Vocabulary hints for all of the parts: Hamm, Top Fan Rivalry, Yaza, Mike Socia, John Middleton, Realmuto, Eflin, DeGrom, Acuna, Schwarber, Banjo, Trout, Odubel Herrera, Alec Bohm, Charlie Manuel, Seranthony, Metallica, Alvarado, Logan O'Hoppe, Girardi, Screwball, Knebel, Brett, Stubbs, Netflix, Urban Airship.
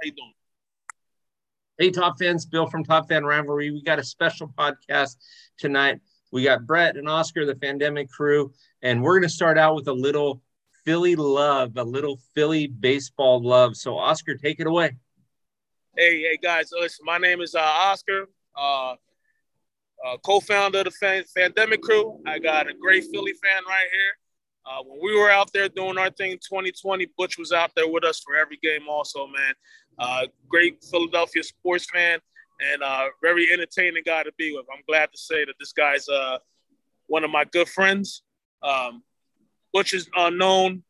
How you doing? Hey, Top Fans, Bill from Top Fan Rivalry. We got a special podcast tonight. We got Brett and Oscar, the Phandemic Crew, and we're going to start out with a little Philly love, a little Philly baseball love. So, Oscar, take it away. Hey, guys. Listen, my name is Oscar, co-founder of the Phandemic Crew. I got a great Philly fan right here. When we were out there doing our thing in 2020, Butch was out there with us for every game also, man. Great Philadelphia sports fan and very entertaining guy to be with. I'm glad to say that this guy's one of my good friends. Butch is known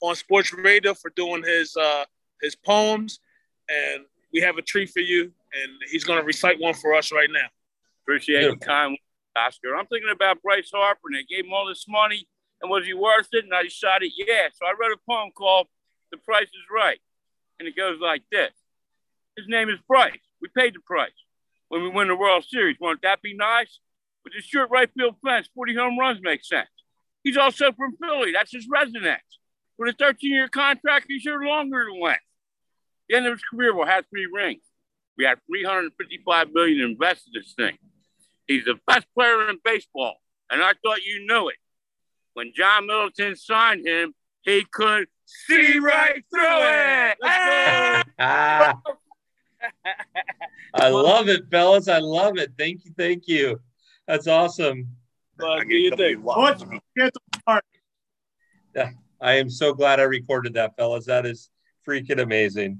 on Sports Radio for doing his poems, and we have a treat for you, and he's going to recite one for us right now. Appreciate your time, Oscar. I'm thinking about Bryce Harper, and they gave him all this money. And was he worth it? And I decided, yeah. So I wrote a poem called The Price is Right. And it goes like this. His name is Bryce. We paid the price when we win the World Series. Won't that be nice? With his short right field fence, 40 home runs make sense. He's also from Philly. That's his residence. With a 13-year contract, he's here longer than Lent. The end of his career will have 3 rings. We had $355 million invested in this thing. He's the best player in baseball, and I thought you knew it. When John Middleton signed him, he could see right through it. Hey! I love it, fellas. I love it. Thank you. Thank you. That's awesome. What do you think? I am so glad I recorded that, fellas. That is freaking amazing.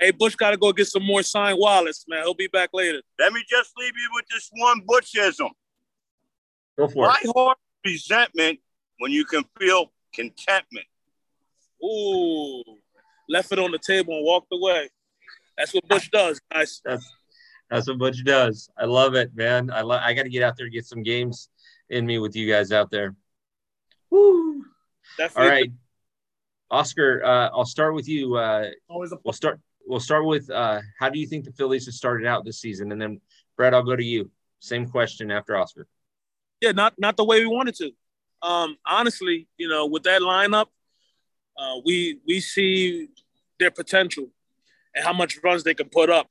Hey, Butch got to go get some more signed wallets, man. He'll be back later. Let me just leave you with this one Butchism. Go for it. My heart resentment when you can feel contentment. Ooh, left it on the table and walked away. That's what Butch does, guys. That's what Butch does. I love it, man. I got to get out there and get some games in me with you guys out there. Woo! Definitely. All right, Oscar, I'll start with you. Always a pleasure. We'll start with how do you think the Phillies have started out this season? And then, Brett, I'll go to you. Same question after Oscar. Yeah, not the way we wanted to. Honestly, you know, with that lineup, we see their potential and how much runs they can put up,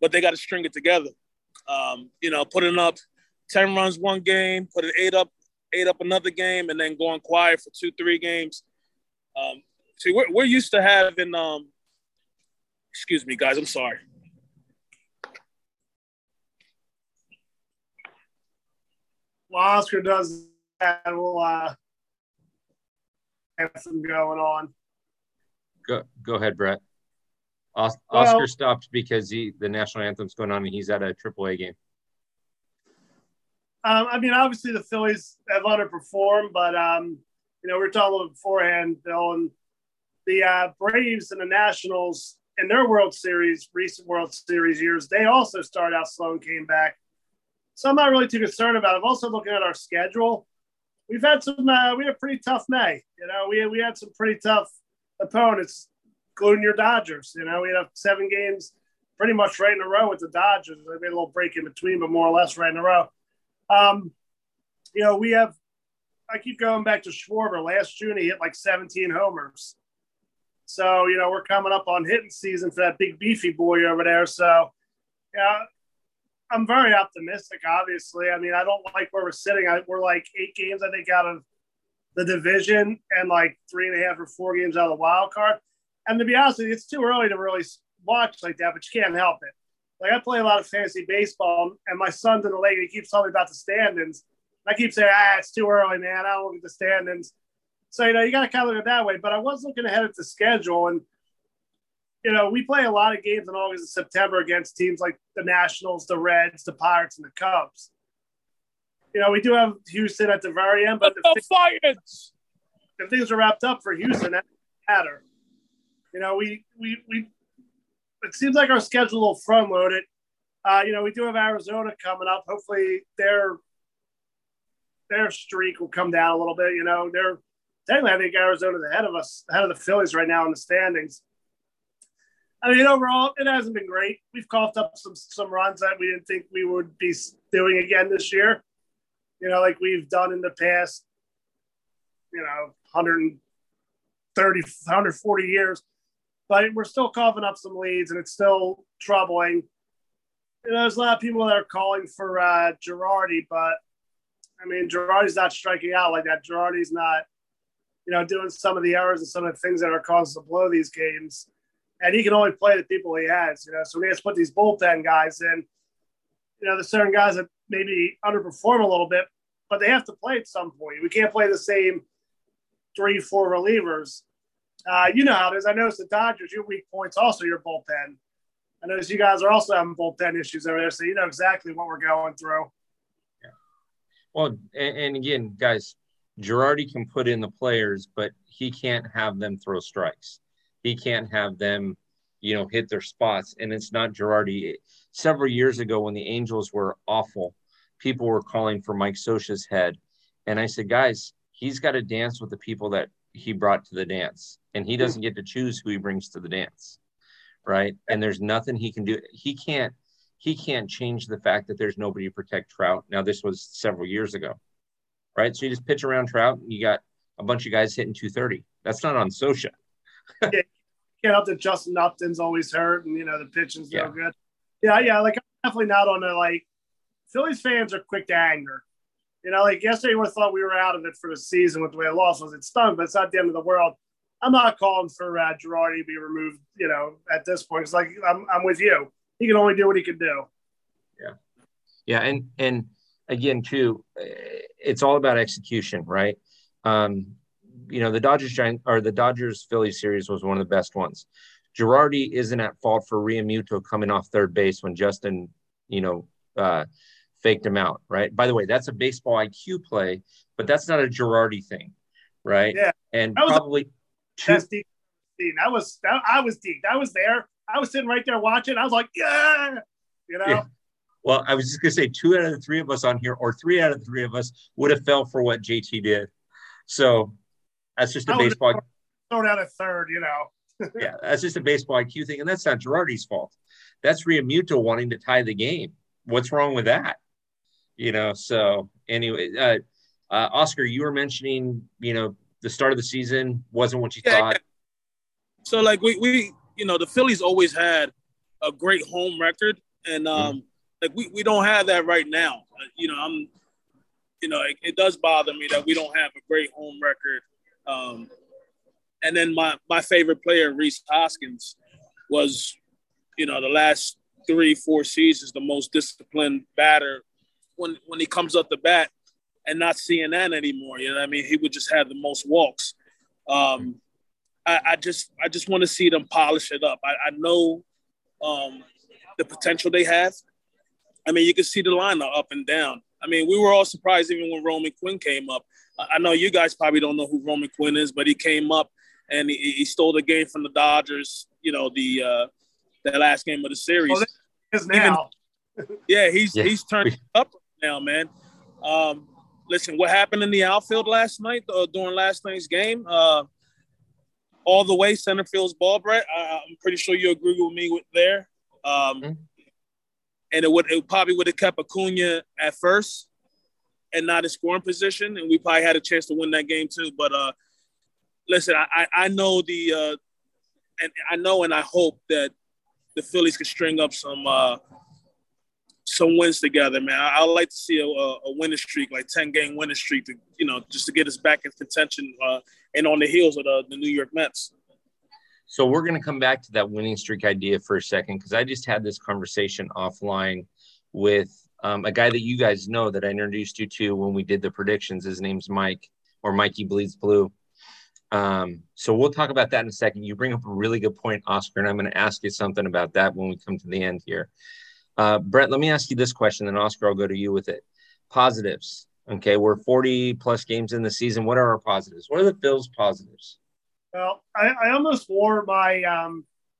but they got to string it together. You know, putting up 10 runs one game, putting eight up another game, and then going quiet for 2-3 games. See, we're used to having excuse me, guys, I'm sorry. Well, Oscar does that. We'll have some going on. Go ahead, Brett. Oscar stopped because the national anthem's going on and he's at a AAA game. I mean, obviously the Phillies have underperformed, but, you know, we were talking beforehand, Bill, and the Braves and the Nationals in their World Series, recent World Series years, they also started out slow and came back. So I'm not really too concerned about it. I'm also looking at our schedule. We've had we had a pretty tough May. You know, we had some pretty tough opponents, including your Dodgers. You know, we had 7 games pretty much right in a row with the Dodgers. They made a little break in between, but more or less right in a row. You know, I keep going back to Schwarber. Last June, he hit like 17 homers. So, you know, we're coming up on hitting season for that big beefy boy over there. So, yeah. I'm very optimistic, obviously. I mean, I don't like where we're sitting. We're like 8 games, I think, out of the division and like 3.5 or 4 games out of the wild card. And to be honest with you, it's too early to really watch like that, but you can't help it. Like, I play a lot of fantasy baseball, and my son's in the league, and he keeps telling me about the standings. And I keep saying, it's too early, man. I don't look at the standings. So, you know, you got to kind of look at it that way. But I was looking ahead at the schedule, and you know, we play a lot of games in August and September against teams like the Nationals, the Reds, the Pirates, and the Cubs. You know, we do have Houston at the very end, but if things are wrapped up for Houston, that doesn't matter. You know, we it seems like our schedule will front load it. You know, we do have Arizona coming up. Hopefully their streak will come down a little bit. You know, technically I think Arizona's ahead of the Phillies right now in the standings. I mean, overall, it hasn't been great. We've coughed up some runs that we didn't think we would be doing again this year. You know, like we've done in the past, you know, 140 years. But we're still coughing up some leads, and it's still troubling. You know, there's a lot of people that are calling for Girardi, but, I mean, Girardi's not striking out like that. Girardi's not, you know, doing some of the errors and some of the things that are causing the blow these games. And he can only play the people he has, you know. So he has to put these bullpen guys in. You know, there's certain guys that maybe underperform a little bit, but they have to play at some point. We can't play the same 3-4 relievers. You know how it is. I noticed the Dodgers, your weak point's also your bullpen. I noticed you guys are also having bullpen issues over there, so you know exactly what we're going through. Yeah. Well, and again, guys, Girardi can put in the players, but he can't have them throw strikes. He can't have them, you know, hit their spots. And it's not Girardi. Several years ago when the Angels were awful, people were calling for Mike Socia's head. And I said, guys, he's got to dance with the people that he brought to the dance. And he doesn't get to choose who he brings to the dance. Right. And there's nothing he can do. He can't change the fact that there's nobody to protect Trout. Now, this was several years ago. Right. So you just pitch around Trout and you got a bunch of guys hitting 230. That's not on Socia. Yeah, you can't help that Justin Upton's always hurt, and you know the pitching's no good. Yeah. Like, I'm definitely not on the, like, Phillies fans are quick to anger. You know, like yesterday, we thought we were out of it for the season with the way the loss was. It stung, but it's not the end of the world. I'm not calling for Girardi to be removed. You know, at this point, it's like I'm with you. He can only do what he can do. Yeah, and again, too, it's all about execution, right? You know, the Dodgers-Philly series was one of the best ones. Girardi isn't at fault for Realmuto coming off third base when Justin, you know, faked him out, right? By the way, that's a baseball IQ play, but that's not a Girardi thing, right? Yeah. And that was probably I was deep. I was there. I was sitting right there watching. I was like, yeah, you know. Yeah. Well, I was just going to say 2 out of 3 of us on here, or 3 out of 3 of us, would have fell for what JT did. So – that's just a baseball. Thrown out a third, you know. Yeah, that's just a baseball IQ thing, and that's not Girardi's fault. That's Realmuto wanting to tie the game. What's wrong with that? You know. So anyway, Oscar, you were mentioning, you know, the start of the season wasn't what you thought. Yeah. So like we you know, the Phillies always had a great home record, and like we don't have that right now. You know, it does bother me that we don't have a great home record. And then my favorite player, Rhys Hoskins, was, you know, the last 3-4 seasons the most disciplined batter when he comes up the bat, and not seeing that anymore. You know what I mean? He would just have the most walks. I just want to see them polish it up. I know the potential they have. I mean, you can see the lineup up and down. I mean, we were all surprised even when Roman Quinn came up. I know you guys probably don't know who Roman Quinn is, but he came up and he stole the game from the Dodgers, you know, the last game of the series. Well, is now. He's turned up now, man. Listen, what happened in the outfield last night during last night's game, all the way center field's ball, Brett, I'm pretty sure you agree with me there. And it probably would have kept Acuna at first and not in scoring position, and we probably had a chance to win that game too. But listen, I know and I hope that the Phillies can string up some wins together, man. I would like to see a winning streak, like 10-game winning streak, to, you know, just to get us back in contention and on the heels of the New York Mets. So we're going to come back to that winning streak idea for a second, because I just had this conversation offline with a guy that you guys know that I introduced you to when we did the predictions. His name's Mike, or Mikey Bleeds Blue. So we'll talk about that in a second. You bring up a really good point, Oscar, and I'm going to ask you something about that when we come to the end here. Brett, let me ask you this question, then Oscar, I'll go to you with it. Positives. Okay, we're 40-plus games in the season. What are our positives? What are the Phil's positives? Well, I almost wore my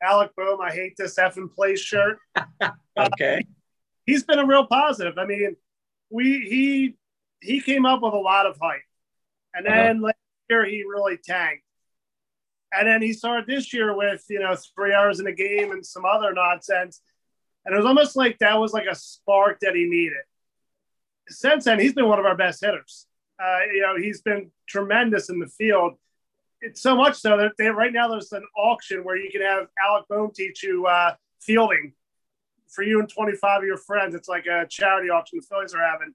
Alec Bohm, I hate this effing place shirt. Okay. He's been a real positive. I mean, he came up with a lot of hype, and then last year he really tanked. And then he started this year with, you know, 3 hours in a game and some other nonsense. And it was almost like that was like a spark that he needed. Since then, he's been one of our best hitters. You know, he's been tremendous in the field. It's so much so that right now there's an auction where you can have Alec Bohm teach you fielding for you and 25 of your friends. It's like a charity auction the Phillies are having.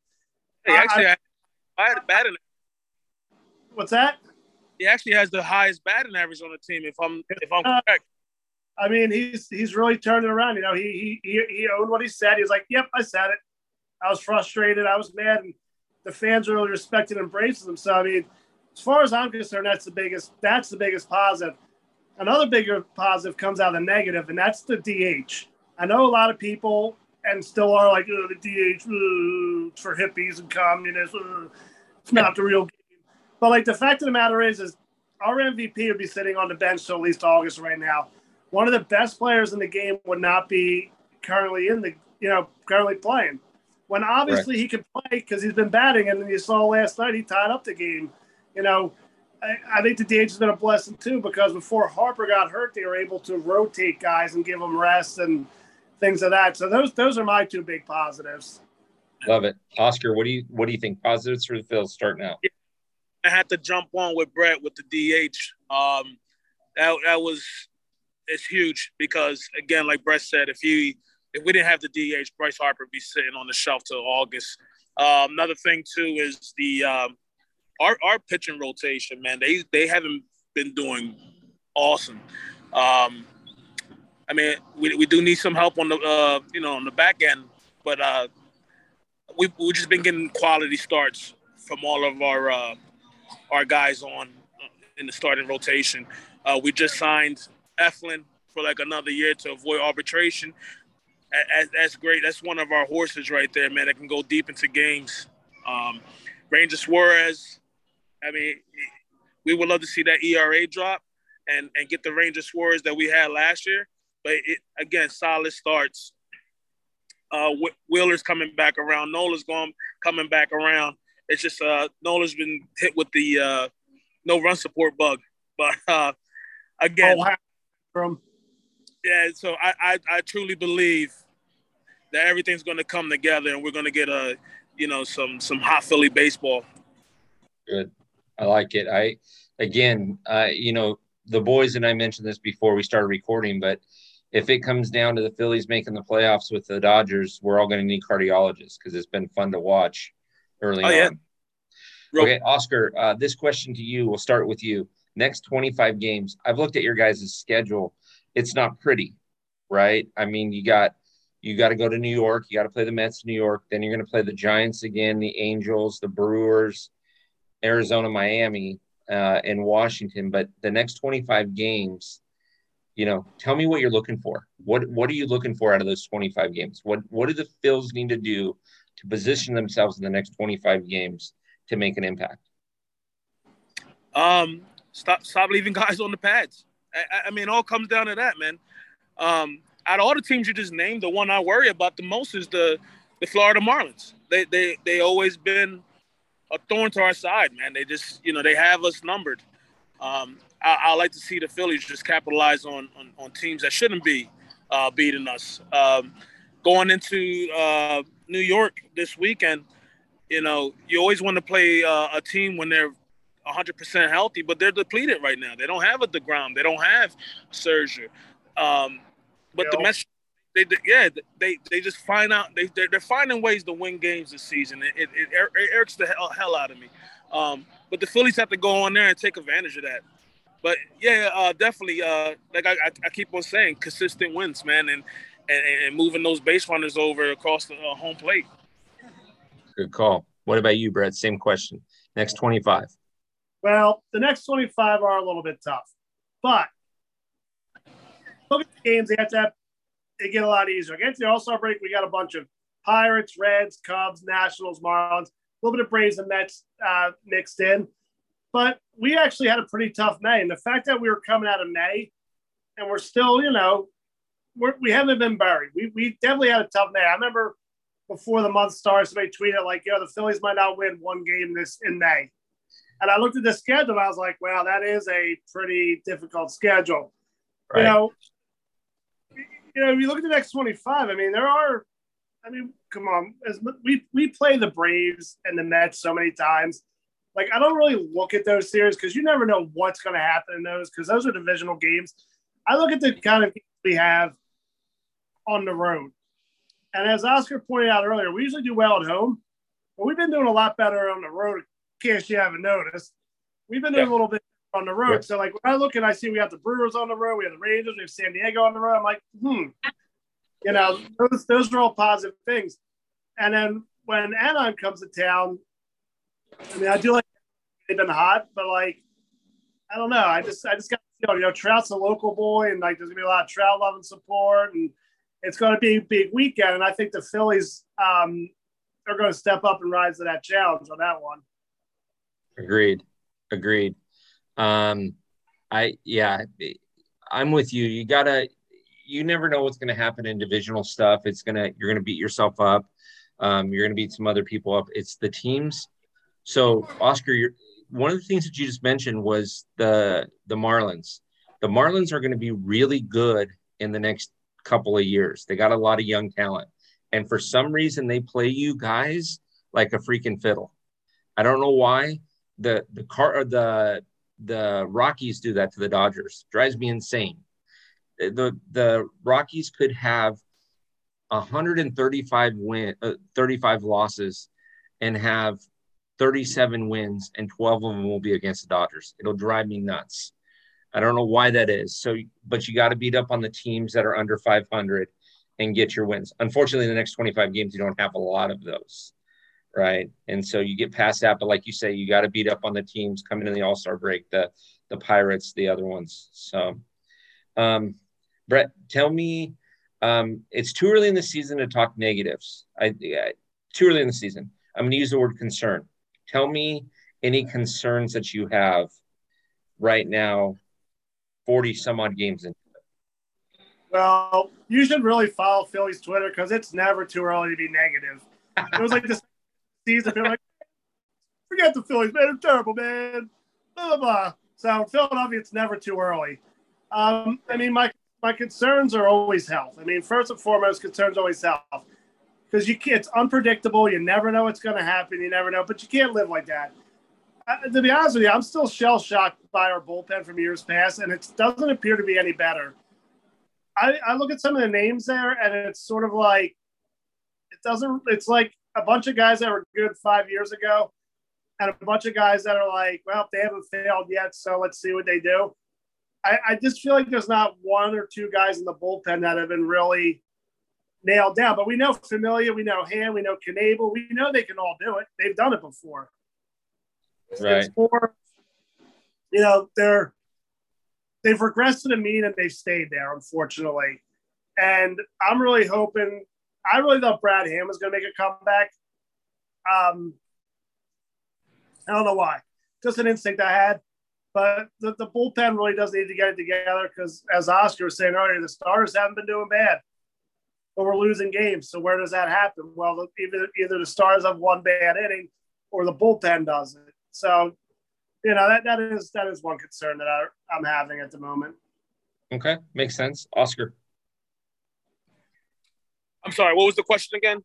Hey, actually, I had a batting. What's that? He actually has the highest batting average on the team, if I'm correct. I mean, he's really turned it around. You know, he owned what he said. He was like, "Yep, I said it. I was frustrated. I was mad." And the fans really respected and embraced him. So, I mean, as far as I'm concerned, that's the biggest positive. Another bigger positive comes out of the negative, and that's the DH. I know a lot of people and still are like, "Oh, the DH it's for hippies and communists. It's not the real game." But like the fact of the matter is our MVP would be sitting on the bench till at least August right now. One of the best players in the game would not be currently currently playing. When obviously he could play because he's been batting, and then you saw last night he tied up the game. You know, I think the DH has been a blessing too, because before Harper got hurt, they were able to rotate guys and give them rest and things of that. So those are my two big positives. Love it. Oscar, what do you think? Positives for the Phillies starting out? I had to jump on with Brett with the DH. It's huge because, again, like Brett said, if we didn't have the DH, Bryce Harper would be sitting on the shelf till August. Another thing too is the our pitching rotation, man. They haven't been doing awesome. I mean, we do need some help on the on the back end, but we've just been getting quality starts from all of our guys in the starting rotation. We just signed Eflin for like another year to avoid arbitration. That's great. That's one of our horses right there, man, that can go deep into games. Rangers Suarez, I mean, we would love to see that ERA drop and get the Rangers Suarez that we had last year. But, solid starts. Wheeler's coming back around. Nola's coming back around. It's just Nola's been hit with the no run support bug. But, again, so I truly believe that everything's going to come together and we're going to get some hot Philly baseball. Good. I like it. The boys, and I mentioned this before we started recording, but if it comes down to the Phillies making the playoffs with the Dodgers, we're all going to need cardiologists because it's been fun to watch early on. Okay, Oscar, this question to you, we'll start with you. Next 25 games, I've looked at your guys' schedule. It's not pretty, right? I mean, you got to go to New York. You got to play the Mets in New York. Then you're going to play the Giants again, the Angels, the Brewers, Arizona, Miami, and Washington. But the next 25 games, tell me what you're looking for. What are you looking for out of those 25 games? What do the Phils need to do to position themselves in the next 25 games to make an impact? Stop leaving guys on the pads. I mean, it all comes down to that, man. Out of all the teams you just named, the one I worry about the most is the Florida Marlins. They always been a thorn to our side, man. They just, they have us numbered. I like to see the Phillies just capitalize on teams that shouldn't be beating us. Going into New York this weekend, you always want to play a team when they're 100% healthy, but they're depleted right now. They don't have a DeGrom. They don't have Sergio. But the Mets, they just find out they're finding ways to win games this season. It irks the hell out of me. But the Phillies have to go on there and take advantage of that. But definitely. Like I keep on saying, consistent wins, man, and moving those base runners over across the home plate. Good call. What about you, Brett? Same question. Next 25. Well, the next 25 are a little bit tough, but look at the games. They get a lot easier. Against the All-Star break, we got a bunch of Pirates, Reds, Cubs, Nationals, Marlins, a little bit of Braves and Mets mixed in. But we actually had a pretty tough May, and the fact that we were coming out of May and we're still, we haven't been buried. We definitely had a tough May. I remember before the month started, somebody tweeted like, the Phillies might not win one game in May. And I looked at the schedule, and I was like, wow, that is a pretty difficult schedule. Right. If you look at the next 25, I mean, come on. We play the Braves and the Mets so many times. Like, I don't really look at those series because you never know what's going to happen in those, because those are divisional games. I look at the kind of games we have on the road. And as Oscar pointed out earlier, we usually do well at home, but we've been doing a lot better on the road, in case you haven't noticed. We've been doing a little bit on the road. Yeah. So, like, when I look and I see we have the Brewers on the road, we have the Rangers, we have San Diego on the road, I'm like, You know, those are all positive things. And then when Anaheim comes to town, I mean, I do like they've been hot, but, like, I don't know. I just got to feel, you know, Trout's a local boy, and, like, there's going to be a lot of Trout love and support, and it's going to be a big weekend. And I think the Phillies are going to step up and rise to that challenge on that one. Agreed. I'm with you. You never know what's going to happen in divisional stuff. You're going to beat yourself up. You're going to beat some other people up. It's the teams. So, Oscar, one of the things that you just mentioned was the Marlins. The Marlins are going to be really good in the next couple of years. They got a lot of young talent. And for some reason, they play you guys like a freaking fiddle. I don't know why. The Rockies do that to the Dodgers. Drives me insane. The Rockies could have 35 losses and have 37 wins, and 12 of them will be against the Dodgers. It'll drive me nuts. I don't know why that is. So, but you got to beat up on the teams that are under 500 and get your wins. Unfortunately, the next 25 games, you don't have a lot of those, right? And so you get past that. But like you say, you got to beat up on the teams coming in the All-Star break, the Pirates, the other ones. So, Brett, tell me, it's too early in the season to talk negatives. Too early in the season. I'm going to use the word concern. Tell me any concerns that you have right now, 40 some odd games into it. Well, you should really follow Philly's Twitter because it's never too early to be negative. It was like this season, people were like, forget the Phillies, man, they're terrible, man. Blah, blah, blah. So Philadelphia, it's never too early. I mean, my concerns are always health. I mean, first and foremost, concerns always health. Because it's unpredictable. You never know what's going to happen. You never know. But you can't live like that. To be honest with you, I'm still shell-shocked by our bullpen from years past, and it doesn't appear to be any better. I look at some of the names there, and it's sort of like it's like a bunch of guys that were good 5 years ago and a bunch of guys that are like, well, they haven't failed yet, so let's see what they do. I just feel like there's not one or two guys in the bullpen that have been really – nailed down, but we know Familia, we know Hamm, we know Knebel, we know they can all do it. They've done it before. Right. It's more, you know, they've regressed to the mean and they've stayed there, unfortunately. And I'm really hoping. I really thought Brad Hamm was going to make a comeback. I don't know why, just an instinct I had. But the bullpen really does need to get it together because, as Oscar was saying earlier, the starters haven't been doing bad. But we're losing games, so where does that happen? Well, either the stars have one bad inning, or the bullpen does it. So, you know, that is one concern that I'm having at the moment. Okay, makes sense. Oscar, I'm sorry, what was the question again?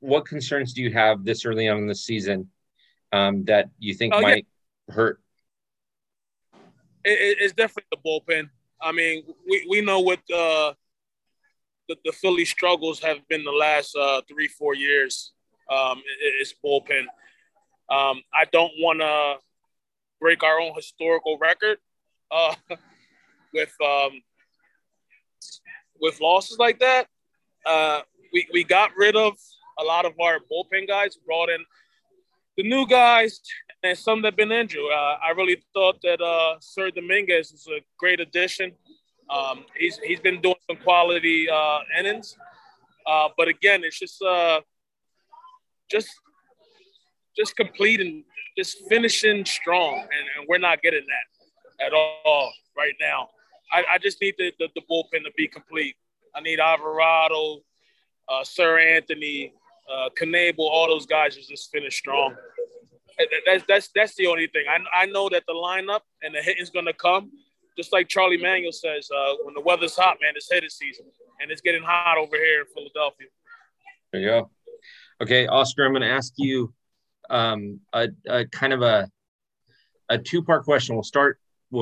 What concerns do you have this early on in the season that you think might hurt? It's definitely the bullpen. I mean, we know what. The Philly struggles have been the last 3-4 years. It's bullpen. I don't want to break our own historical record with losses like that. We got rid of a lot of our bullpen guys, brought in the new guys, and some that have been injured. I really thought that Sir Dominguez was a great addition. He's been doing some quality innings, but again, it's just completing, just finishing strong, and we're not getting that at all right now. I just need the bullpen to be complete. I need Alvarado, Seranthony, Knebel, all those guys just finish strong. That's the only thing. I know that the lineup and the hitting's gonna come. Just like Charlie Manuel says, when the weather's hot, man, it's hitting season. And it's getting hot over here in Philadelphia. There you go. Okay, Oscar, I'm going to ask you a kind of a two-part question. We'll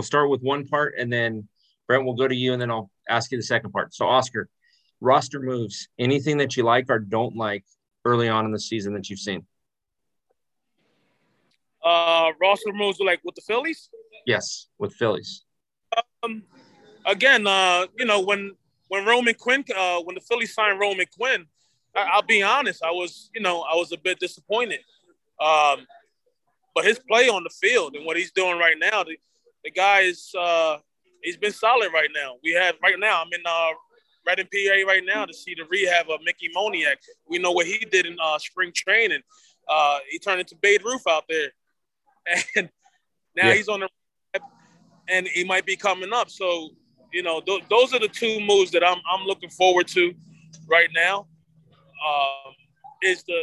start with one part, and then Brent, we'll go to you, and then I'll ask you the second part. So, Oscar, roster moves, anything that you like or don't like early on in the season that you've seen? Roster moves, like with the Phillies? Yes, with Phillies. When Roman Quinn, when the Phillies signed Roman Quinn, I'll be honest, I was a bit disappointed. But his play on the field and what he's doing right now, the guy is, he's been solid right now. I'm in Redding, PA right now to see the rehab of Mickey Moniak. We know what he did in spring training. He turned into Babe Ruth out there. And now he's on the rehab and he might be coming up. So, those are the two moves that I'm looking forward to right now. Is the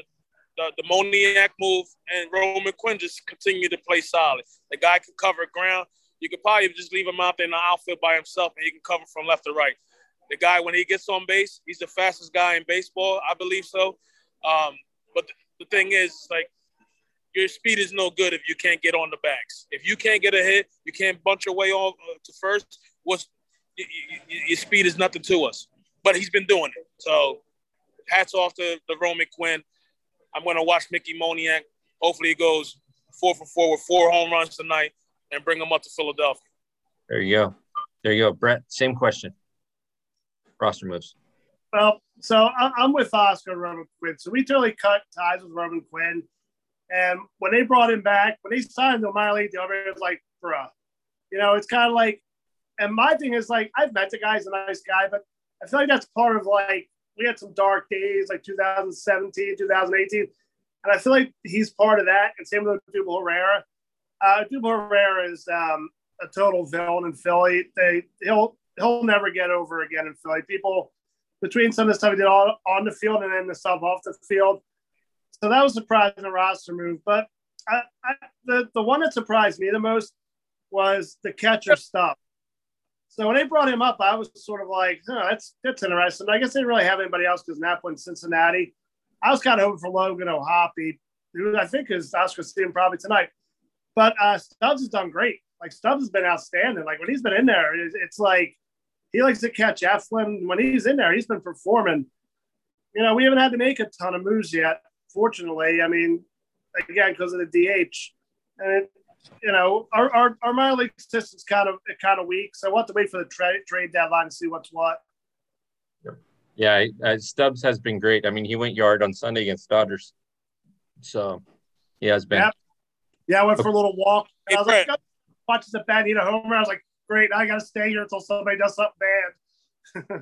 Moniak move, and Roman Quinn just continue to play solid. The guy can cover ground. You could probably just leave him out there in the outfield by himself, and he can cover from left to right. The guy, when he gets on base, he's the fastest guy in baseball, I believe so. But the thing is, like, your speed is no good if you can't get on the backs. If you can't get a hit, you can't bunch your way off to first. Your speed is nothing to us. But he's been doing it. So hats off to the Roman Quinn. I'm going to watch Mickey Moniak. Hopefully he goes 4 for 4 with 4 home runs tonight and bring him up to Philadelphia. There you go. Brett, same question. Roster moves. Well, so I'm with Oscar and Roman Quinn. So we totally cut ties with Roman Quinn. And when they brought him back, when they signed the minor league deal, it was like, bruh. It's kind of like, and my thing is like, I've met the guy, he's a nice guy, but I feel like that's part of like, we had some dark days, like 2017, 2018. And I feel like he's part of that. And same with Odubel Herrera. Odubel Herrera is a total villain in Philly. He'll never get over again in Philly. People, between some of the stuff he did on the field and then the stuff off the field. So that was surprising, a roster move. But the one that surprised me the most was the catcher stuff. So when they brought him up, I was sort of like, oh, that's interesting. I guess they didn't really have anybody else because Napa in Cincinnati. I was kind of hoping for Logan O'Hoppe, who I think is Oscar's team probably tonight. But Stubbs has done great. Like, Stubbs has been outstanding. Like, when he's been in there, it's like he likes to catch Eflin. When he's in there, he's been performing. We haven't had to make a ton of moves yet, fortunately. I mean, again, because of the DH. And our minor league system's kind of weak, so I want to wait for the trade deadline to see what's what. Yeah, Stubbs has been great. I mean, he went yard on Sunday against the Dodgers, so he has been. Yep. Yeah, I went for a little walk. And I was like, watch the bat hit a home run. I was like, great, I got to stay here until somebody does something bad.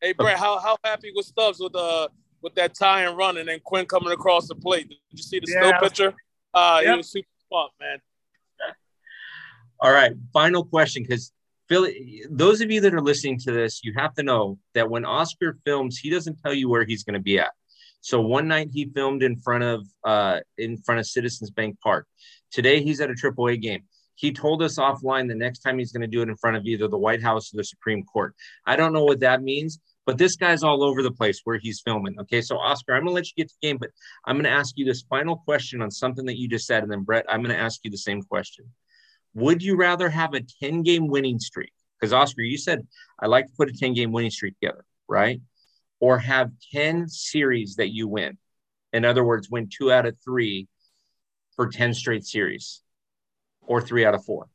Hey, Brett, how happy was Stubbs with that tie and run and then Quinn coming across the plate? Did you see the still picture? He was super fun, man. All right, final question, because Philly, those of you that are listening to this, you have to know that when Oscar films, he doesn't tell you where he's going to be at. So one night he filmed in front of Citizens Bank Park. Today he's at a AAA game. He told us offline the next time he's going to do it in front of either the White House or the Supreme Court. I don't know what that means, but this guy's all over the place where he's filming. Okay, so Oscar, I'm going to let you get to the game, but I'm going to ask you this final question on something that you just said, and then Brett, I'm going to ask you the same question. Would you rather have a 10-game winning streak? Because, Oscar, you said, I like to put a 10-game winning streak together, right? Or have 10 series that you win. In other words, win 2 out of 3 for 10 straight series or 3 out of 4.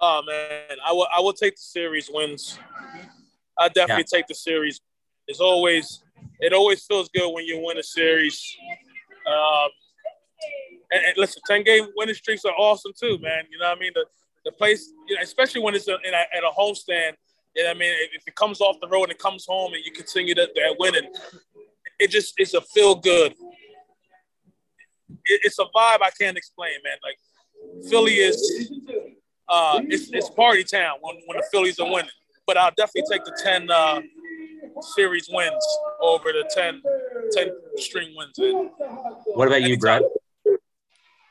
Oh, man, I will take the series wins. I definitely take the series. It always feels good when you win a series. And listen, 10-game winning streaks are awesome too, man. You know what I mean? The place, especially when it's at a homestand. You know what I mean? If it comes off the road and it comes home and you continue that winning, it's a feel good. It's a vibe I can't explain, man. Like, Philly is, it's party town when the Phillies are winning. But I'll definitely take the 10 series wins over the 10 string wins. What about you, Brad?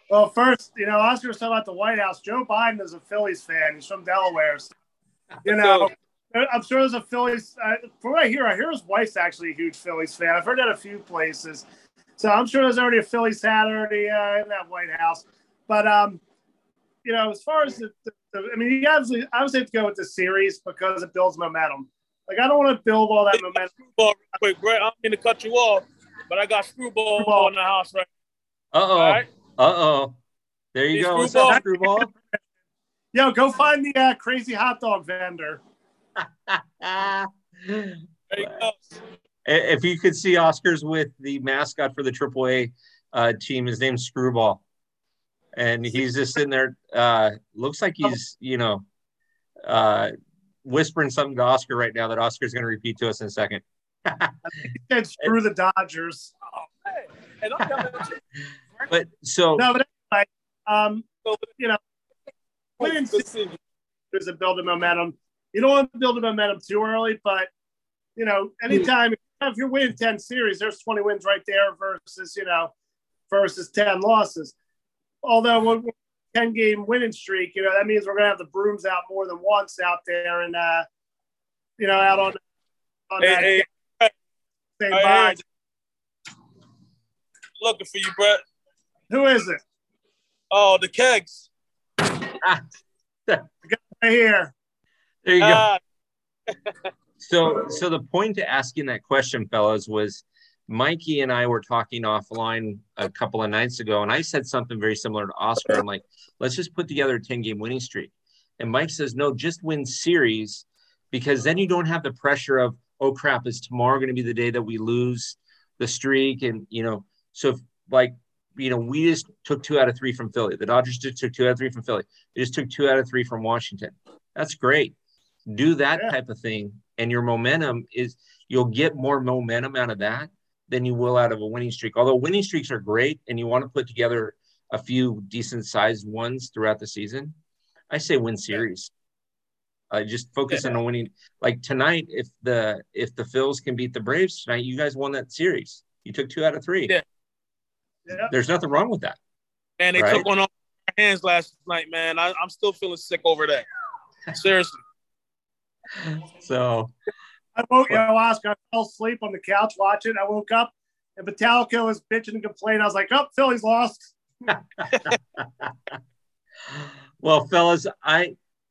Well, first, Oscar was talking about the White House. Joe Biden is a Phillies fan. He's from Delaware. So, I'm sure there's a Phillies. From what I hear his wife's actually a huge Phillies fan. I've heard that a few places. So I'm sure there's already a Phillies hat already in that White House. But, you know, as far as the I mean, you obviously have to go with the series because it builds momentum. Like, I don't want to build all that momentum. Screwball, real quick, Brett, I'm going to cut you off, but I got Screwball in the house right now. Uh-oh. All right? Uh-oh. There you go. What's up, Screwball? Yo, go find the crazy hot dog vendor. There you go. If you could see Oscar's with the mascot for the AAA team, his name's Screwball. And he's just sitting there. Looks like he's, you know, whispering something to Oscar right now that Oscar's going to repeat to us in a second. That's through the Dodgers. Oh, hey. And I'm coming at you. But so. No, but anyway, you know, there's a build of momentum. You don't want to build a momentum too early, but, you know, anytime. If you're winning 10 series, there's 20 wins right there versus, you know, versus 10 losses. Although we're 10-game winning streak, you know, that means we're going to have the brooms out more than once out there and, you know, out on hey, that hey. Same hey, hey. Looking for you, Brett. Who is it? Oh, the kegs. Ah. I got right here. There you go. So the point to asking that question, fellas, was Mikey and I were talking offline a couple of nights ago, and I said something very similar to Oscar. I'm like, let's just put together a 10-game winning streak. And Mike says, no, just win series, because then you don't have the pressure of, oh, crap, is tomorrow going to be the day that we lose the streak? And, you know, so, if, like, you know, we just took 2 out of 3 from Philly. The Dodgers just took 2 out of 3 from Philly. They just took 2 out of 3 from Washington. That's great. Do that type of thing. And your momentum is – you'll get more momentum out of that than you will out of a winning streak. Although winning streaks are great and you want to put together a few decent-sized ones throughout the season, I say win series. Just focus on winning. Like tonight, if the Phils can beat the Braves tonight, you guys won that series. You took 2 out of 3. Yeah. Yeah. There's nothing wrong with that. And they took one off my hands last night, man. I'm still feeling sick over that. Seriously. So, I woke up, Oscar. I fell asleep on the couch watching. I woke up, and Metallica was bitching and complaining. I was like, "Oh, Philly's lost." Well, fellas,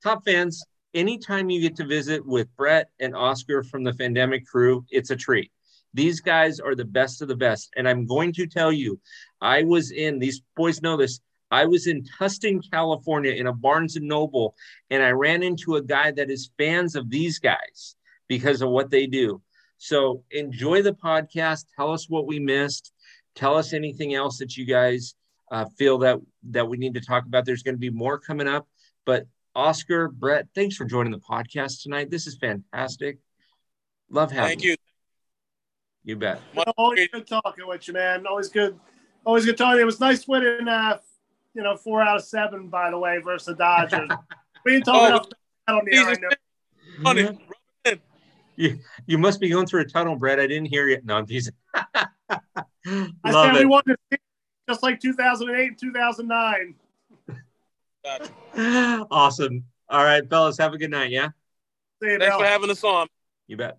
top fans. Anytime you get to visit with Brett and Oscar from the Phandemic Crew, it's a treat. These guys are the best of the best, and I'm going to tell you, I was in. These boys know this. I was in Tustin, California in a Barnes & Noble, and I ran into a guy that is fans of these guys because of what they do. So enjoy the podcast. Tell us what we missed. Tell us anything else that you guys feel that we need to talk about. There's going to be more coming up. But Oscar, Brett, thanks for joining the podcast tonight. This is fantastic. Love having you. Thank you. You bet. Always good talking with you, man. Always good talking. It was nice winning you know, 4 out of 7, by the way, versus the Dodgers. We ain't talking about that on the air right now. Funny. Yeah. You must be going through a tunnel, Brett. I didn't hear you. No, I'm teasing. I said we won the series just like 2008 and 2009. Awesome. All right, fellas, have a good night, yeah? See you, Thanks for having us on. You bet.